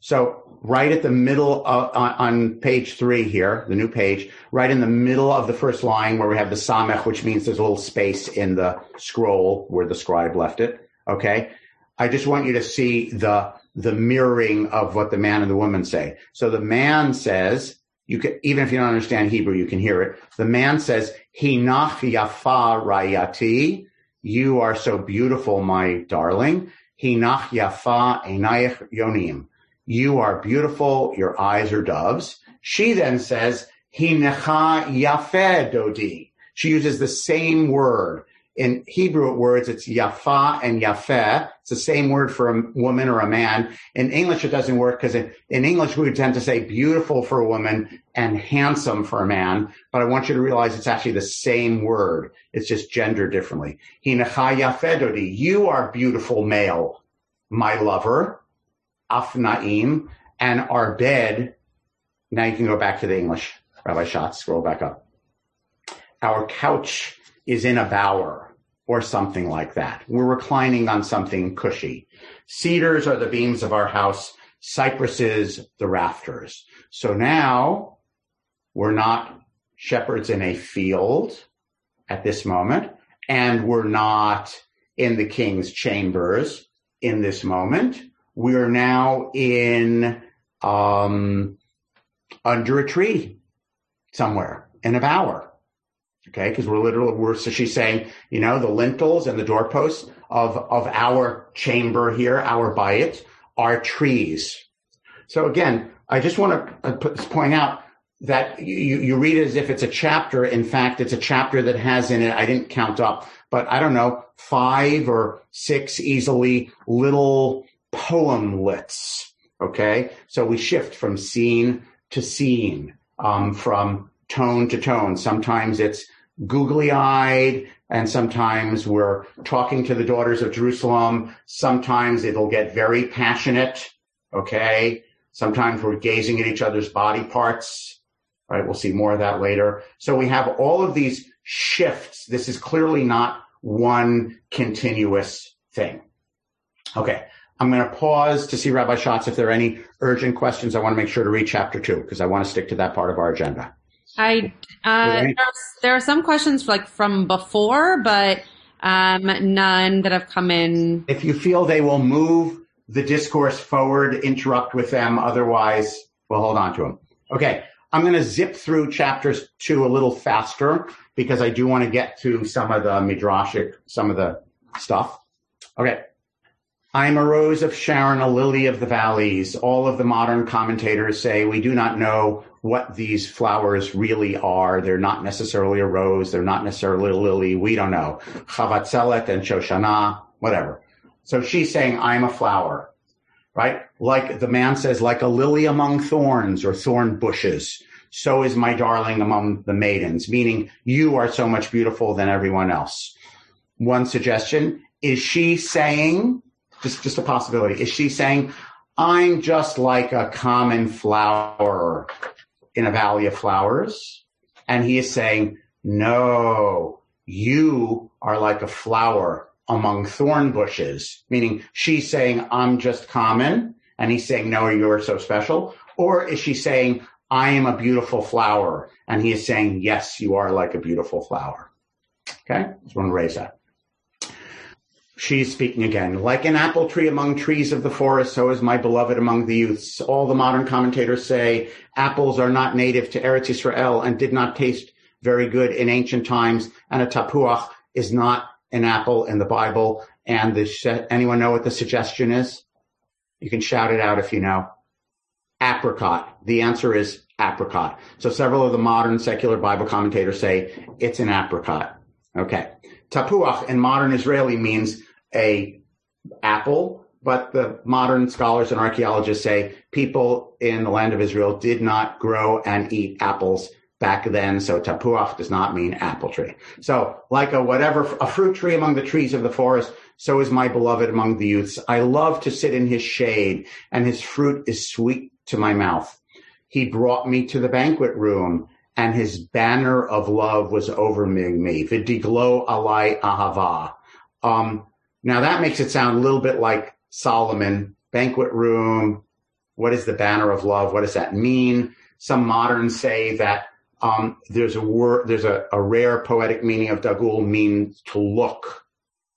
So right at the middle on page 3 here, the new page, right in the middle of the first line where we have the samech, which means there's a little space in the scroll where the scribe left it, okay? I just want you to see the mirroring of what the man and the woman say. So the man says, even if you don't understand Hebrew, you can hear it. The man says, Hinach yafa rayati, you are so beautiful, my darling. Hinach yafa einayich yonim. You are beautiful. Your eyes are doves. She then says, Hinecha yafeh dodi. She uses the same word. In Hebrew words, it's yafa and yafeh. It's the same word for a woman or a man. In English, it doesn't work because in English, we would tend to say beautiful for a woman and handsome for a man. But I want you to realize it's actually the same word. It's just gendered differently. Hinecha yafeh dodi. You are beautiful male, my lover, afnaim, and our bed. Now you can go back to the English. Rabbi Schatz, scroll back up. Our couch is in a bower or something like that. We're reclining on something cushy. Cedars are the beams of our house, cypresses, the rafters. So now we're not shepherds in a field at this moment, and we're not in the king's chambers in this moment. We are now in under a tree somewhere in a bower. Okay, because so she's saying, you know, the lintels and the doorposts of our chamber here, our bayit, are trees. So again, I just want to point out that you read it as if it's a chapter. In fact, it's a chapter that has in it, I didn't count up, but I don't know, 5 or 6 easily little poemlets. Okay, so we shift from scene to scene, from tone to tone. Sometimes it's googly-eyed, and sometimes we're talking to the daughters of Jerusalem. Sometimes it'll get very passionate, okay? Sometimes we're gazing at each other's body parts, right? We'll see more of that later. So we have all of these shifts. This is clearly not one continuous thing. Okay, I'm going to pause to see, Rabbi Schatz, if there are any urgent questions. I want to make sure to read chapter 2, because I want to stick to that part of our agenda. There are some questions like from before, but none that have come in. If you feel they will move the discourse forward, interrupt with them. Otherwise, we'll hold on to them. Okay, I'm going to zip through chapters 2 a little faster because I do want to get to some of the midrashic, some of the stuff. Okay. I'm a rose of Sharon, a lily of the valleys. All of the modern commentators say we do not know what these flowers really are. They're not necessarily a rose. They're not necessarily a lily. We don't know. Chavatzelet and Shoshana, whatever. So she's saying, I'm a flower, right? Like the man says, like a lily among thorns or thorn bushes. So is my darling among the maidens, meaning you are so much beautiful than everyone else. One suggestion, is she saying... Just a possibility. Is she saying, I'm just like a common flower in a valley of flowers? And he is saying, no, you are like a flower among thorn bushes, meaning she's saying, I'm just common. And he's saying, no, you're so special. Or is she saying, I am a beautiful flower? And he is saying, yes, you are like a beautiful flower. Okay, just want to raise that. She's speaking again. Like an apple tree among trees of the forest, so is my beloved among the youths. All the modern commentators say apples are not native to Eretz Yisrael and did not taste very good in ancient times, and a tapuach is not an apple in the Bible. And anyone know what the suggestion is? You can shout it out if you know. Apricot. The answer is apricot. So several of the modern secular Bible commentators say it's an apricot. Okay. Tapuach in modern Israeli means a apple, but the modern scholars and archaeologists say people in the land of Israel did not grow and eat apples back then, so tapuach does not mean apple tree. So like a fruit tree among the trees of the forest, so is my beloved among the youths. I love to sit in his shade, and his fruit is sweet to my mouth. He brought me to the banquet room, and his banner of love was over me. V'diglo alai ahava. Now that makes it sound a little bit like Solomon. Banquet room. What is the banner of love? What does that mean? Some moderns say that there's a rare poetic meaning of dagul, means to look.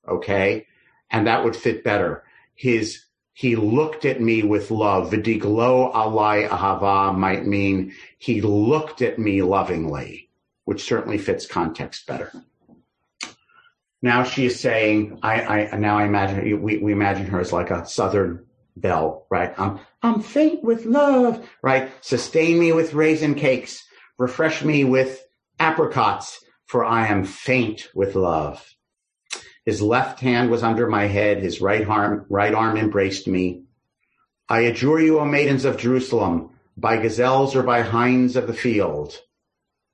Okay, and that would fit better. He looked at me with love. V'diglo alai ahava might mean he looked at me lovingly, which certainly fits context better. Now she is saying, we imagine her as like a southern belle, right? I'm faint with love, right? Sustain me with raisin cakes. Refresh me with apricots, for I am faint with love. His left hand was under my head. His right arm embraced me. I adjure you, O maidens of Jerusalem, by gazelles or by hinds of the field.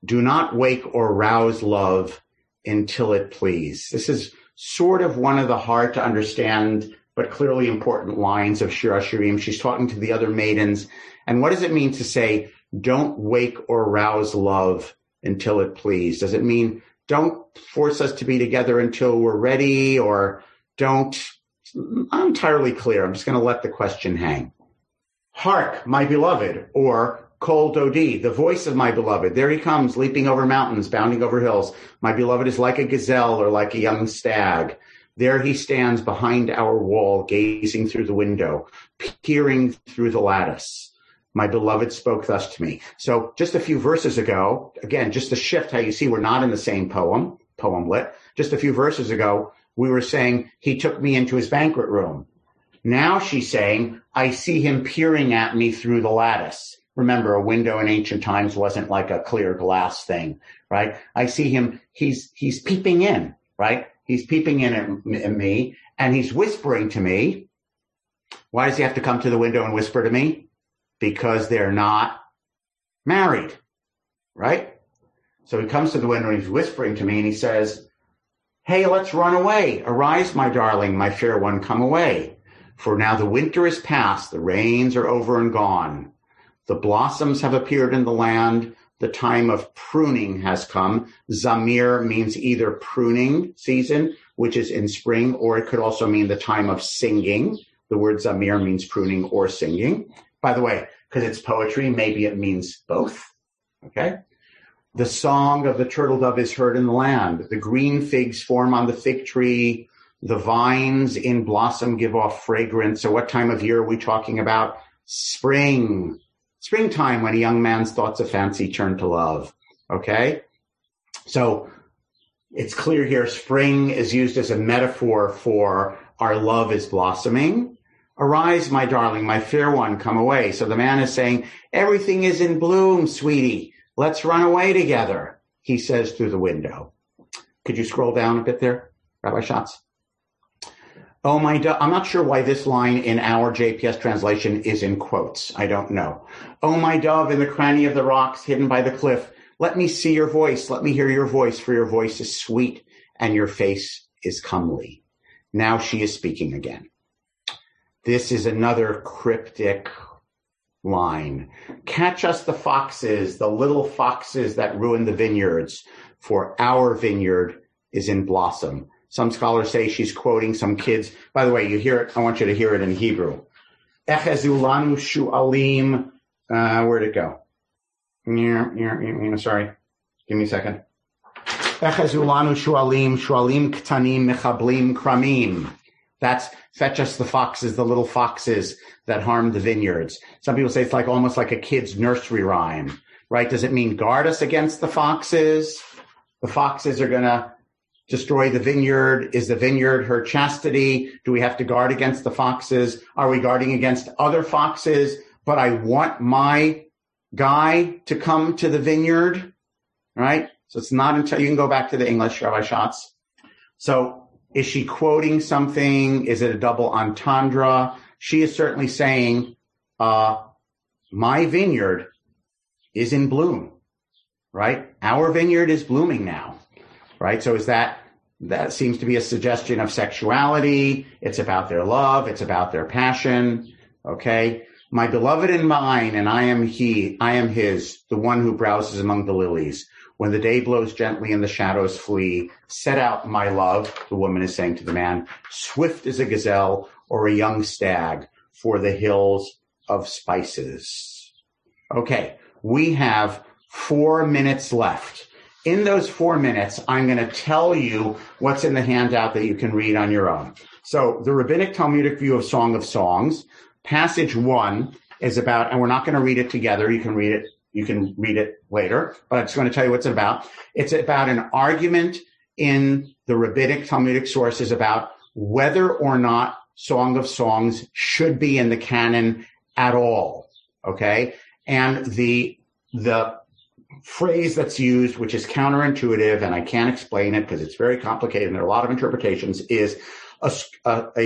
Do not wake or rouse love until it please. This is sort of one of the hard to understand, but clearly important lines of Shir HaShirim. She's talking to the other maidens. And what does it mean to say, don't wake or rouse love until it please? Does it mean don't force us to be together until we're ready, or don't? I'm entirely clear. I'm just going to let the question hang. Hark, my beloved, or Kol Dodi, the voice of my beloved. There he comes, leaping over mountains, bounding over hills. My beloved is like a gazelle or like a young stag. There he stands behind our wall, gazing through the window, peering through the lattice. My beloved spoke thus to me. So just a few verses ago, again, just to shift how you see we're not in the same poemlet. Just a few verses ago, we were saying he took me into his banquet room. Now she's saying, I see him peering at me through the lattice. Remember, a window in ancient times wasn't like a clear glass thing, right? I see him, he's peeping in, right? He's peeping in at me, and he's whispering to me. Why does he have to come to the window and whisper to me? Because they're not married, right? So he comes to the window, and he's whispering to me, and he says, hey, let's run away. Arise, my darling, my fair one, come away. For now the winter is past, the rains are over and gone. The blossoms have appeared in the land. The time of pruning has come. Zamir means either pruning season, which is in spring, or it could also mean the time of singing. The word zamir means pruning or singing. By the way, because it's poetry, maybe it means both. Okay? The song of the turtle dove is heard in the land. The green figs form on the fig tree. The vines in blossom give off fragrance. So what time of year are we talking about? Spring. Springtime, when a young man's thoughts of fancy turn to love. Okay? So it's clear here, spring is used as a metaphor for our love is blossoming. Arise, my darling, my fair one, come away. So the man is saying, everything is in bloom, sweetie. Let's run away together, he says through the window. Could you scroll down a bit there, Rabbi Schatz? Oh my, I'm not sure why this line in our JPS translation is in quotes. I don't know. Oh my dove in the cranny of the rocks hidden by the cliff. Let me see your voice. Let me hear your voice, for your voice is sweet and your face is comely. Now she is speaking again. This is another cryptic line. Catch us the foxes, the little foxes that ruin the vineyards, for our vineyard is in blossom. Some scholars say she's quoting some kids. By the way, you hear it. I want you to hear it in Hebrew. Echezu lanu shu'alim. Where'd it go? Sorry. Give me a second. Echezu lanu shu'alim, shu'alim ktanim, mechablim kramim. That's fetch us the foxes, the little foxes that harm the vineyards. Some people say it's like almost like a kid's nursery rhyme, right? Does it mean guard us against the foxes? The foxes are going to destroy the vineyard. Is the vineyard her chastity? Do we have to guard against the foxes? Are we guarding against other foxes? But I want my guy to come to the vineyard, right? So it's not until you can go back to the English, Rabbi Schatz. So is she quoting something? Is it a double entendre? She is certainly saying, my vineyard is in bloom, right? Our vineyard is blooming now. Right? So is that seems to be a suggestion of sexuality. It's about their love. It's about their passion. Okay. My beloved and mine, and I am he, I am his, the one who browses among the lilies. When the day blows gently and the shadows flee, set out my love, the woman is saying to the man, swift as a gazelle or a young stag for the hills of spices. Okay. We have 4 minutes left. In those 4 minutes, I'm going to tell you what's in the handout that you can read on your own. So the Rabbinic Talmudic view of Song of Songs, passage 1 is about, and we're not going to read it together. You can read it later, but I'm just going to tell you what it's about. It's about an argument in the Rabbinic Talmudic sources about whether or not Song of Songs should be in the canon at all. Okay. And the phrase that's used, which is counterintuitive, and I can't explain it because it's very complicated and there are a lot of interpretations, is a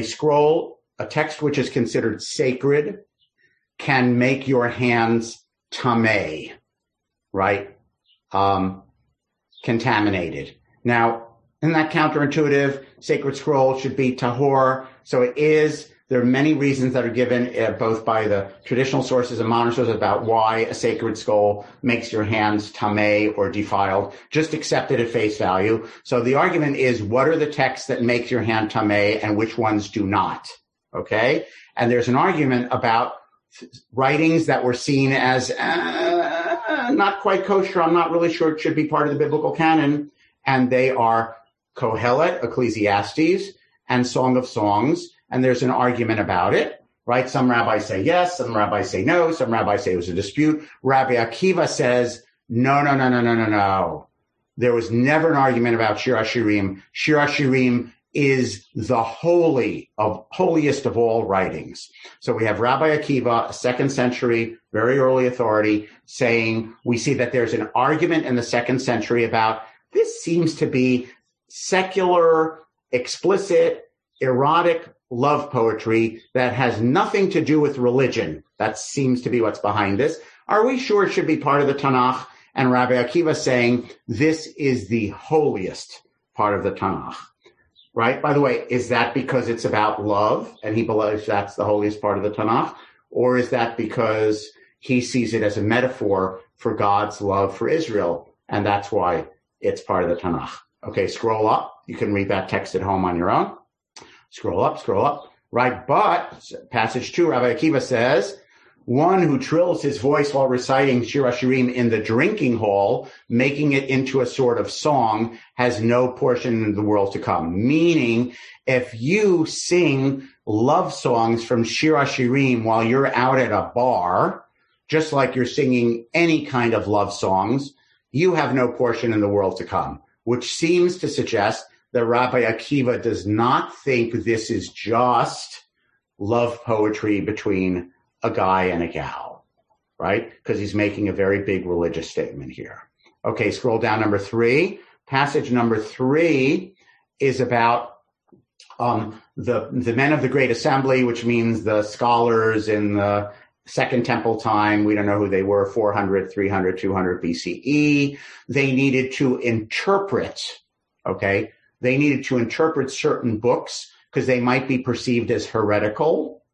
scroll, a text which is considered sacred, can make your hands tameh, right? Contaminated. Now, isn't that counterintuitive? Sacred scroll should be tahor. So it is. There are many reasons that are given both by the traditional sources and modern sources about why a sacred skull makes your hands tamei or defiled. Just accept it at face value. So the argument is, what are the texts that make your hand tamei and which ones do not? Okay? And there's an argument about writings that were seen as not quite kosher. I'm not really sure it should be part of the biblical canon. And they are Kohelet, Ecclesiastes, and Song of Songs. And there's an argument about it, right? Some rabbis say yes, some rabbis say no, some rabbis say it was a dispute. Rabbi Akiva says, no. There was never an argument about Shir HaShirim. Shir HaShirim is the holiest of all writings. So we have Rabbi Akiva, a second century, very early authority, saying we see that there's an argument in the second century about this seems to be secular, explicit, erotic love poetry that has nothing to do with religion. That seems to be what's behind this. Are we sure it should be part of the Tanakh? And Rabbi Akiva saying this is the holiest part of the Tanakh, right? By the way, is that because it's about love and he believes that's the holiest part of the Tanakh? Or is that because he sees it as a metaphor for God's love for Israel and that's why it's part of the Tanakh? Okay, scroll up. You can read that text at home on your own. Scroll up, right? But passage 2, Rabbi Akiva says, one who trills his voice while reciting Shir HaShirim in the drinking hall, making it into a sort of song, has no portion in the world to come. Meaning, if you sing love songs from Shir HaShirim while you're out at a bar, just like you're singing any kind of love songs, you have no portion in the world to come, which seems to suggest that Rabbi Akiva does not think this is just love poetry between a guy and a gal, right? Because he's making a very big religious statement here. Okay, scroll down, number 3. Passage number 3 is about the men of the Great Assembly, which means the scholars in the Second Temple time. We don't know who they were, 400, 300, 200 BCE. They needed to interpret certain books because they might be perceived as heretical,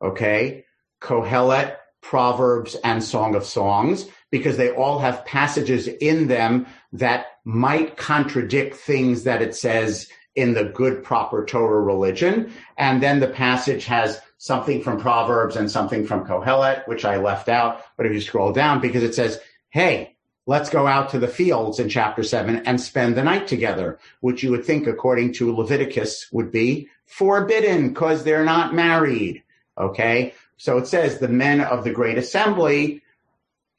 okay? Kohelet, Proverbs, and Song of Songs, because they all have passages in them that might contradict things that it says in the good, proper Torah religion. And then the passage has something from Proverbs and something from Kohelet, which I left out. But if you scroll down, because it says, hey, let's go out to the fields in chapter 7 and spend the night together, which you would think, according to Leviticus, would be forbidden because they're not married, okay? So it says the men of the Great Assembly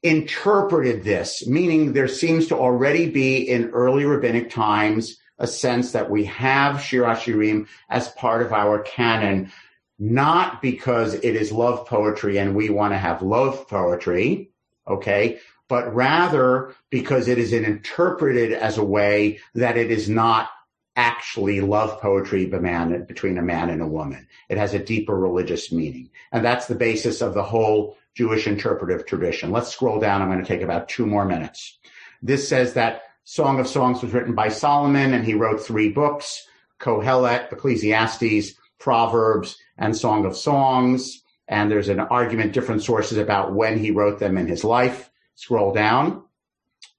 interpreted this, meaning there seems to already be in early rabbinic times a sense that we have Shir HaShirim as part of our canon, not because it is love poetry and we want to have love poetry, okay? But rather because it is interpreted as a way that it is not actually love poetry between a man and a woman. It has a deeper religious meaning. And that's the basis of the whole Jewish interpretive tradition. Let's scroll down. I'm going to take about 2 more minutes. This says that Song of Songs was written by Solomon, and he wrote 3 books, Kohelet, Ecclesiastes, Proverbs, and Song of Songs. And there's an argument, different sources, about when he wrote them in his life. Scroll down.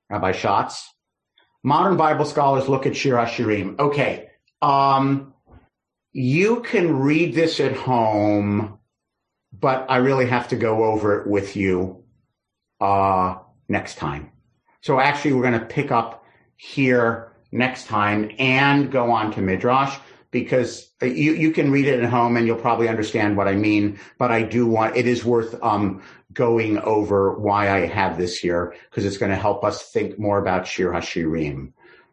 Rabbi Schatz. Modern Bible scholars look at Shir HaShirim. Okay. You can read this at home, but I really have to go over it with you next time. So actually, we're going to pick up here next time and go on to Midrash, because you can read it at home and you'll probably understand what I mean, but it is worth going over why I have this here, because it's going to help us think more about Shir HaShirim.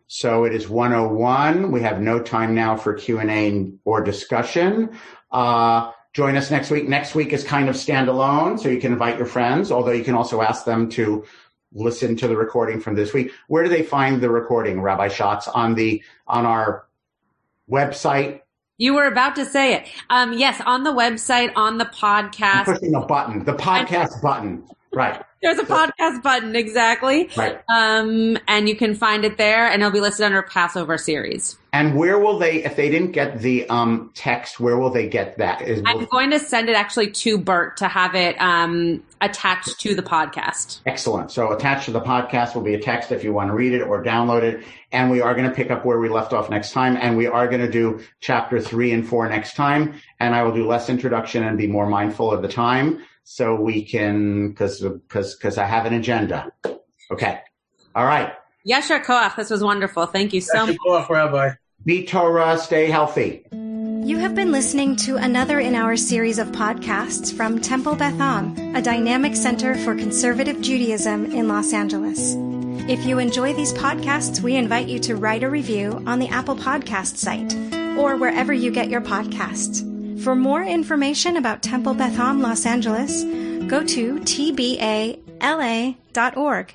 So it is 1:01. We have no time now for Q&A or discussion. Join us next week. Next week is kind of standalone, so you can invite your friends, although you can also ask them to listen to the recording from this week. Where do they find the recording, Rabbi Schatz? On our website. You were about to say it. Yes, on the website, on the podcast. I'm pushing a button, the podcast button. Right. There's a podcast button, exactly. Right. And you can find it there, and it'll be listed under Passover series. And where will they, if they didn't get the text, where will they get that? I'm going to send it actually to Bert to have it attached to the podcast. Excellent. So attached to the podcast will be a text if you want to read it or download it. And we are going to pick up where we left off next time. And we are going to do chapter 3 and 4 next time. And I will do less introduction and be more mindful of the time. So we can, because I have an agenda. Okay. All right. Yashar Koach, this was wonderful. Thank you so much. Yashar Koach, Rabbi. Be Torah, stay healthy. You have been listening to another in our series of podcasts from Temple Beth Am, a dynamic center for conservative Judaism in Los Angeles. If you enjoy these podcasts, we invite you to write a review on the Apple Podcast site or wherever you get your podcasts. For more information about Temple Beth Am Los Angeles, go to tbala.org.